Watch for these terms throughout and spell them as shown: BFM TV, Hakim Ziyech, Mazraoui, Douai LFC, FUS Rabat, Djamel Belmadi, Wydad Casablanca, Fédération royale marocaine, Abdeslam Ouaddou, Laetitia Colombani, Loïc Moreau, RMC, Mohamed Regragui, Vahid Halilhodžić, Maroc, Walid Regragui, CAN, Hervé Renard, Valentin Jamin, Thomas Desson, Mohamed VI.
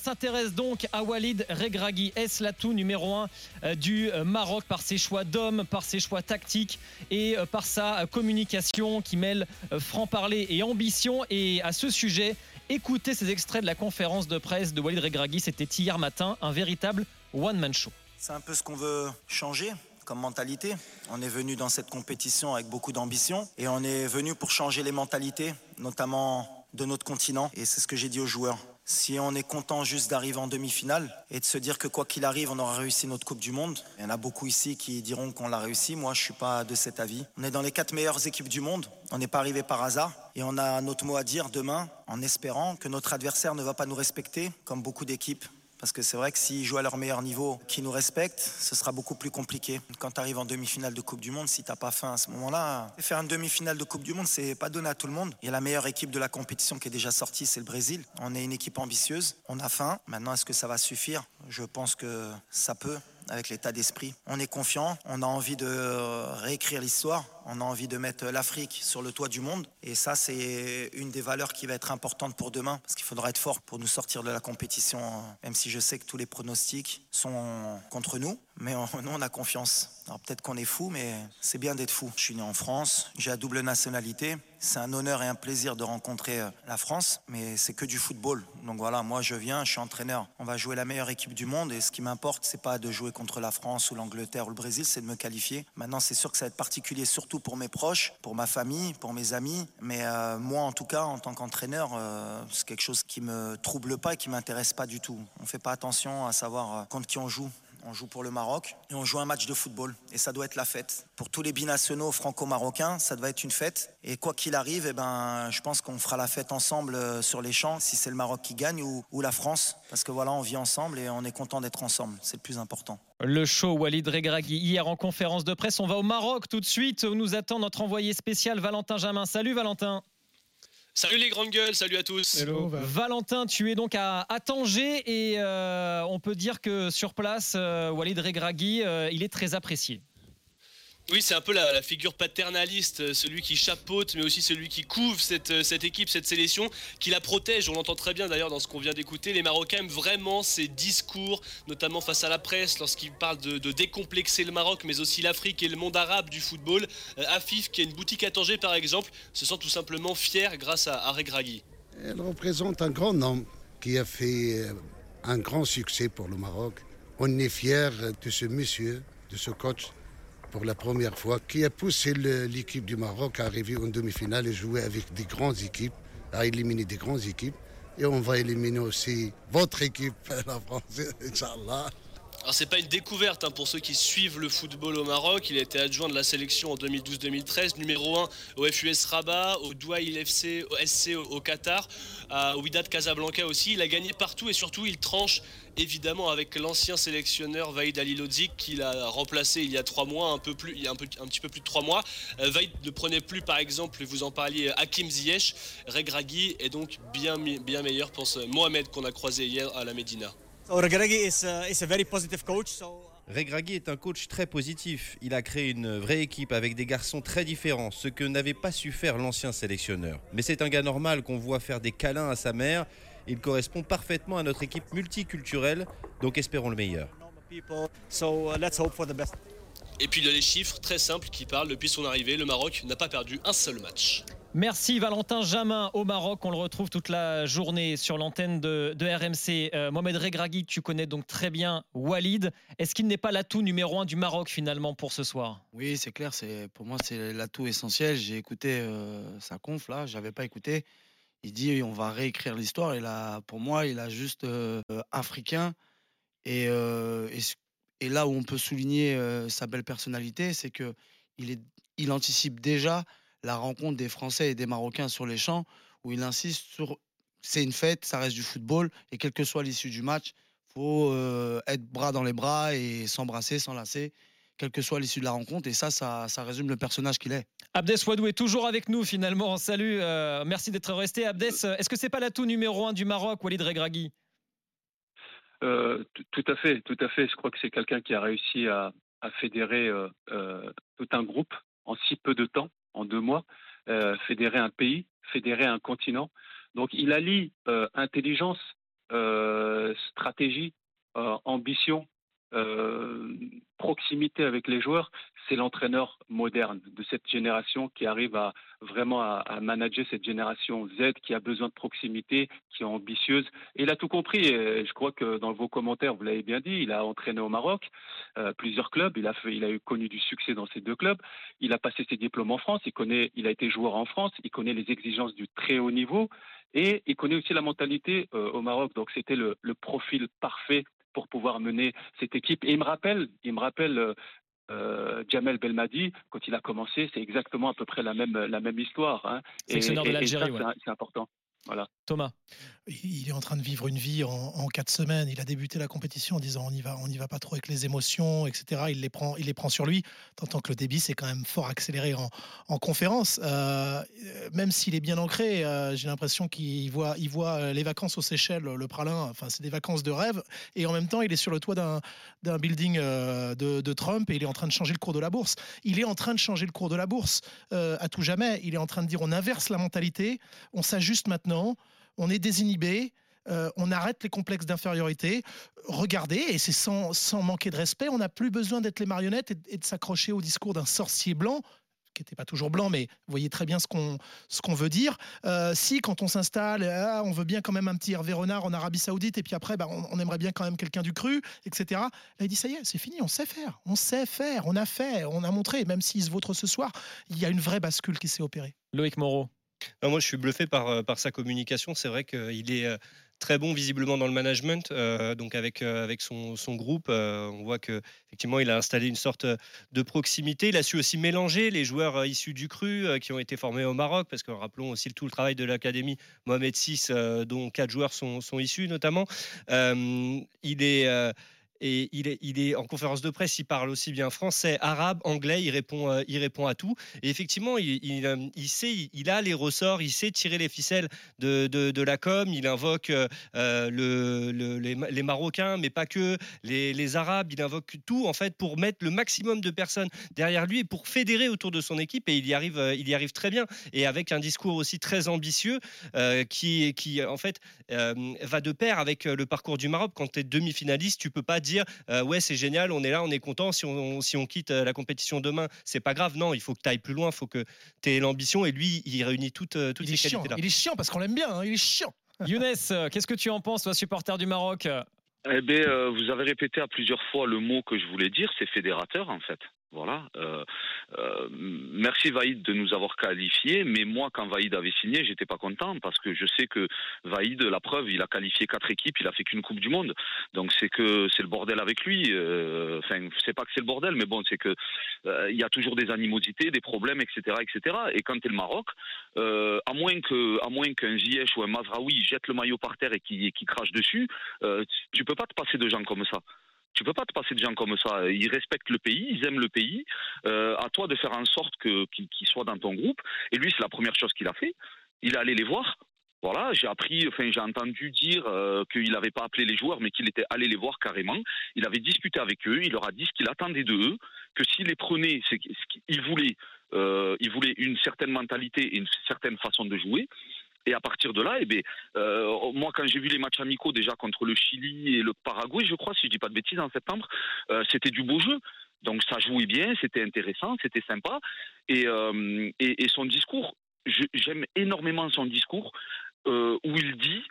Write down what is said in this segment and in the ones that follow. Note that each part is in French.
s'intéresse donc à Walid Regragui. Est-ce l'atout numéro 1 du Maroc par ses choix d'hommes, par ses choix tactiques et par sa communication qui mêle franc-parler et ambition? Et à ce sujet, écoutez ces extraits de la conférence de presse de Walid Regragui. C'était hier matin, un véritable one-man show. C'est un peu ce qu'on veut changer comme mentalité. On est venu dans cette compétition avec beaucoup d'ambition et on est venu pour changer les mentalités, notamment de notre continent. Et c'est ce que j'ai dit aux joueurs. Si on est content juste d'arriver en demi-finale et de se dire que quoi qu'il arrive, on aura réussi notre Coupe du Monde. Il y en a beaucoup ici qui diront qu'on l'a réussi. Moi, je ne suis pas de cet avis. On est dans les 4 meilleures équipes du monde. On n'est pas arrivé par hasard. Et on a notre mot à dire demain en espérant que notre adversaire ne va pas nous respecter comme beaucoup d'équipes. Parce que c'est vrai que s'ils jouent à leur meilleur niveau, qu'ils nous respectent, ce sera beaucoup plus compliqué. Quand tu arrives en demi-finale de Coupe du Monde, si tu n'as pas faim à ce moment-là, faire une demi-finale de Coupe du Monde, c'est pas donné à tout le monde. Il y a la meilleure équipe de la compétition qui est déjà sortie, c'est le Brésil. On est une équipe ambitieuse, on a faim. Maintenant, est-ce que ça va suffire? Je pense que ça peut, avec l'état d'esprit. On est confiant, on a envie de réécrire l'histoire, on a envie de mettre l'Afrique sur le toit du monde. Et ça, c'est une des valeurs qui va être importante pour demain, parce qu'il faudra être fort pour nous sortir de la compétition, même si je sais que tous les pronostics sont contre nous. Mais nous, on a confiance. Alors peut-être qu'on est fou, mais c'est bien d'être fou. Je suis né en France, j'ai la double nationalité. C'est un honneur et un plaisir de rencontrer la France, mais c'est que du football. Donc voilà, moi je viens, je suis entraîneur. On va jouer la meilleure équipe du monde et ce qui m'importe, c'est pas de jouer contre la France ou l'Angleterre ou le Brésil, c'est de me qualifier. Maintenant, c'est sûr que ça va être particulier, surtout pour mes proches, pour ma famille, pour mes amis. Mais moi, en tout cas, en tant qu'entraîneur, c'est quelque chose qui me trouble pas et qui m'intéresse pas du tout. On fait pas attention à savoir contre qui on joue. On joue pour le Maroc et on joue un match de football. Et ça doit être la fête. Pour tous les binationaux franco-marocains, ça doit être une fête. Et quoi qu'il arrive, eh ben, je pense qu'on fera la fête ensemble sur les champs, si c'est le Maroc qui gagne ou la France. Parce que voilà, on vit ensemble et on est content d'être ensemble. C'est le plus important. Le show Walid Regragui hier en conférence de presse. On va au Maroc tout de suite où nous attend notre envoyé spécial Valentin Jamin. Salut Valentin. Salut les grandes gueules, salut à tous. Hello. Valentin, tu es donc à Tanger et on peut dire que sur place, Walid Regragui, il est très apprécié. Oui, c'est un peu la figure paternaliste, celui qui chapeaute, mais aussi celui qui couvre cette équipe, cette sélection, qui la protège. On l'entend très bien d'ailleurs dans ce qu'on vient d'écouter. Les Marocains aiment vraiment ses discours, notamment face à la presse, lorsqu'ils parlent de décomplexer le Maroc, mais aussi l'Afrique et le monde arabe du football. Afif, qui a une boutique à Tanger par exemple, se sent tout simplement fier grâce à Regragui. Elle représente un grand homme qui a fait un grand succès pour le Maroc. On est fier de ce monsieur, de ce coach, pour la première fois, qui a poussé l'équipe du Maroc à arriver en demi-finale et jouer avec des grandes équipes, à éliminer des grandes équipes. Et on va éliminer aussi votre équipe, la France, Inch'Allah. Alors c'est pas une découverte pour ceux qui suivent le football au Maroc. Il a été adjoint de la sélection en 2012-2013, numéro 1 au FUS Rabat, au Douai LFC, au SC au Qatar, au Wydad Casablanca aussi. Il a gagné partout et surtout il tranche évidemment avec l'ancien sélectionneur Vahid Halilhodžić qu'il a remplacé il y a 3 mois, un petit peu plus de 3 mois. Vahid ne prenait plus par exemple, vous en parliez, Hakim Ziyech. Regragui est donc bien meilleur, pense Mohamed qu'on a croisé hier à la Médina. Regragui est un coach très positif. Il a créé une vraie équipe avec des garçons très différents, ce que n'avait pas su faire l'ancien sélectionneur. Mais c'est un gars normal qu'on voit faire des câlins à sa mère. Il correspond parfaitement à notre équipe multiculturelle, donc espérons le meilleur. Et puis les chiffres très simples qui parlent. Depuis son arrivée, le Maroc n'a pas perdu un seul match. Merci Valentin Jamin au Maroc, on le retrouve toute la journée sur l'antenne de RMC. Mohamed Regragui, tu connais donc très bien Walid. Est-ce qu'il n'est pas l'atout numéro 1 du Maroc finalement pour ce soir? Oui, c'est clair, pour moi c'est l'atout essentiel. J'ai écouté sa conf là, je n'avais pas écouté. Il dit on va réécrire l'histoire. Pour moi, il a juste africain. Et là où on peut souligner sa belle personnalité, c'est qu'il anticipe déjà la rencontre des Français et des Marocains sur les champs, où il insiste sur c'est une fête, ça reste du football, et quelle que soit l'issue du match, il faut être bras dans les bras et s'embrasser, s'enlacer, quelle que soit l'issue de la rencontre, et ça résume le personnage qu'il est. Abdeslam Ouaddou est toujours avec nous finalement, salut, merci d'être resté. Abdeslam, est-ce que c'est pas l'atout numéro 1 du Maroc, Walid Regragui? Tout à fait, je crois que c'est quelqu'un qui a réussi à fédérer tout un groupe en si peu de temps. En 2 mois, fédérer un pays, fédérer un continent. Donc il allie intelligence, stratégie, ambition, proximité avec les joueurs, c'est l'entraîneur moderne de cette génération qui arrive à vraiment à manager cette génération Z qui a besoin de proximité, qui est ambitieuse. Et il a tout compris. Et je crois que dans vos commentaires, vous l'avez bien dit, il a entraîné au Maroc plusieurs clubs. Il a connu du succès dans ces deux clubs. Il a passé ses diplômes en France. Il a été joueur en France. Il connaît les exigences du très haut niveau et il connaît aussi la mentalité au Maroc. Donc c'était le profil parfait pour pouvoir mener cette équipe. Et il me rappelle Djamel Belmadi, quand il a commencé, c'est exactement à peu près la même histoire. Hein. Sélectionneur de l'Algérie, ouais. C'est important. Voilà. Thomas, il est en train de vivre une vie en 4 semaines. Il a débuté la compétition en disant on y va pas trop avec les émotions, etc. Il les prend sur lui. Tant que le débit c'est quand même fort accéléré en conférence. Même s'il est bien ancré, j'ai l'impression qu'il voit les vacances aux Seychelles, le Pralin. Enfin, c'est des vacances de rêve. Et en même temps, il est sur le toit d'un building de Trump et il est en train de changer le cours de la bourse. Il est en train de changer le cours de la bourse à tout jamais. Il est en train de dire on inverse la mentalité, on s'ajuste maintenant. Non, on est désinhibé, on arrête les complexes d'infériorité. Regardez, et c'est sans manquer de respect, on n'a plus besoin d'être les marionnettes et de s'accrocher au discours d'un sorcier blanc, qui n'était pas toujours blanc, mais vous voyez très bien ce qu'on veut dire. Si, quand on s'installe, on veut bien quand même un petit Hervé Renard en Arabie Saoudite, et puis après, on aimerait bien quand même quelqu'un du cru, etc. Là, il dit, ça y est, c'est fini, on sait faire, on a fait, on a montré, même s'il se vautre ce soir, il y a une vraie bascule qui s'est opérée. Loïc Moreau. Non, moi, je suis bluffé par sa communication. C'est vrai qu'il est très bon visiblement dans le management. Donc avec son groupe, on voit que effectivement, il a installé une sorte de proximité. Il a su aussi mélanger les joueurs issus du cru qui ont été formés au Maroc, parce que rappelons aussi tout le travail de l'académie Mohamed VI, dont 4 joueurs sont issus notamment. Il est en conférence de presse, il parle aussi bien français, arabe, anglais, il répond à tout. Et effectivement, il sait, il a les ressorts, il sait tirer les ficelles de la com. Il invoque les Marocains, mais pas que, les Arabes. Il invoque tout en fait pour mettre le maximum de personnes derrière lui et pour fédérer autour de son équipe. Et il y arrive très bien. Et avec un discours aussi très ambitieux qui en fait va de pair avec le parcours du Maroc. Quand tu es demi-finaliste, tu peux pas dire ouais c'est génial, on est là, on est content, si on quitte la compétition demain c'est pas grave. Non, il faut que tu ailles plus loin, il faut que tu aies l'ambition, et lui il réunit toutes ces qualités là. Il est chiant parce qu'on l'aime bien, hein, il est chiant. Younes, qu'est-ce que tu en penses, toi, supporter du Maroc? Eh bien vous avez répété à plusieurs fois le mot que je voulais dire, c'est fédérateur en fait. Voilà. Merci Vahid de nous avoir qualifiés, mais moi quand Vahid avait signé, j'étais pas content parce que je sais que Vahid, la preuve, il a qualifié 4 équipes, il a fait qu'une Coupe du Monde. Donc c'est que c'est le bordel avec lui. Enfin, c'est pas que c'est le bordel, mais bon, c'est que il y a toujours des animosités, des problèmes, etc., etc. Et quand t'es le Maroc, à moins qu'un Ziyech ou un Mazraoui jette le maillot par terre et qui crache dessus, tu peux pas te passer de gens comme ça. Tu peux pas te passer de gens comme ça. Ils respectent le pays, ils aiment le pays. À toi de faire en sorte qu'ils soient dans ton groupe. Et lui, c'est la première chose qu'il a fait. Il est allé les voir. Voilà, j'ai entendu dire qu'il n'avait pas appelé les joueurs, mais qu'il était allé les voir carrément. Il avait discuté avec eux. Il leur a dit ce qu'il attendait d'eux, que s'il les prenait, c'est ce qu'il voulait. Il voulait une certaine mentalité et une certaine façon de jouer. Et à partir de là, moi quand j'ai vu les matchs amicaux déjà contre le Chili et le Paraguay, je crois, si je dis pas de bêtises, en septembre, c'était du beau jeu. Donc ça jouait bien, c'était intéressant, c'était sympa. Et son discours, j'aime énormément son discours où il dit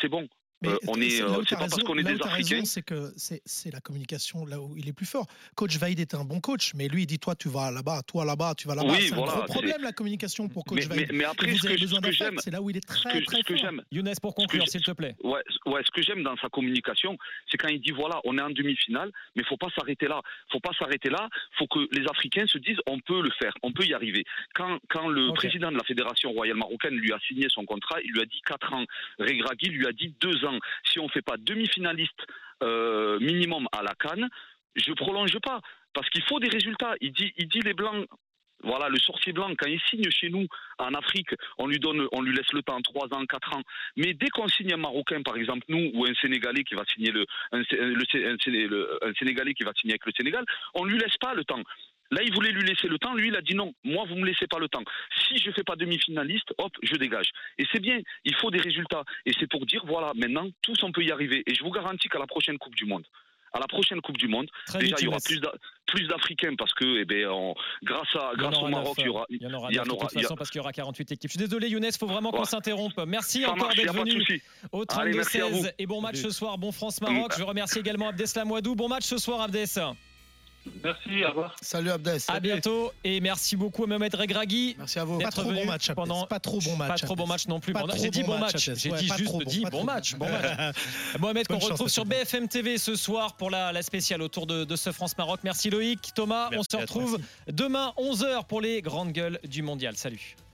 c'est bon. C'est pas parce qu'on est des Africains. Raison, c'est que c'est la communication là où il est plus fort. Coach Vahid est un bon coach, mais lui il dit toi tu vas là-bas, tu vas là-bas. Oui, c'est voilà, un gros problème la communication pour coach Vahid. Mais après ce que j'aime, c'est là où il est très fort. Younes, pour conclure s'il te plaît. Ouais, ce que j'aime dans sa communication, c'est quand il dit voilà, on est en demi-finale, mais faut pas s'arrêter là, faut que les Africains se disent on peut le faire, on peut y arriver. Quand le président de la Fédération royale marocaine lui a signé son contrat, il lui a dit 4 ans. Regragui lui a dit 2 ans. Si on ne fait pas demi-finaliste minimum à la CAN, je ne prolonge pas. Parce qu'il faut des résultats. Il dit les Blancs, voilà, le sorcier blanc, quand il signe chez nous, en Afrique, on lui laisse le temps, 3 ans, 4 ans. Mais dès qu'on signe un Marocain, par exemple, nous, ou un Sénégalais qui va signer avec le Sénégal, on ne lui laisse pas le temps. Là, il voulait lui laisser le temps. Lui, il a dit non, moi, vous ne me laissez pas le temps. Si je ne fais pas demi-finaliste, hop, je dégage. Et c'est bien, il faut des résultats. Et c'est pour dire, voilà, maintenant, tous, on peut y arriver. Et je vous garantis qu'à la prochaine Coupe du Monde, déjà, il y aura plus d'Africains parce que, eh bien, grâce au Maroc, il y en aura, parce qu'il y aura 48 équipes. Je suis désolé, Younes, il faut vraiment qu'on s'interrompe. Merci encore d'être venu au 32-16. Et bon match ce soir, bon France-Maroc. Je remercie également Abdeslam Ouaddou. Bon match ce soir, Abdès. Merci, au revoir. Salut Abdes. À bientôt et merci beaucoup à Mohamed Regragui. Merci à vous. Pas trop bon match. Pas trop bon match non plus. J'ai dit bon match. J'ai dit juste dit bon match. Mohamed qu'on retrouve sur BFM TV ce soir pour la spéciale autour de ce France-Maroc. Merci Loïc, Thomas. On se retrouve demain 11h pour les grandes gueules du mondial. Salut.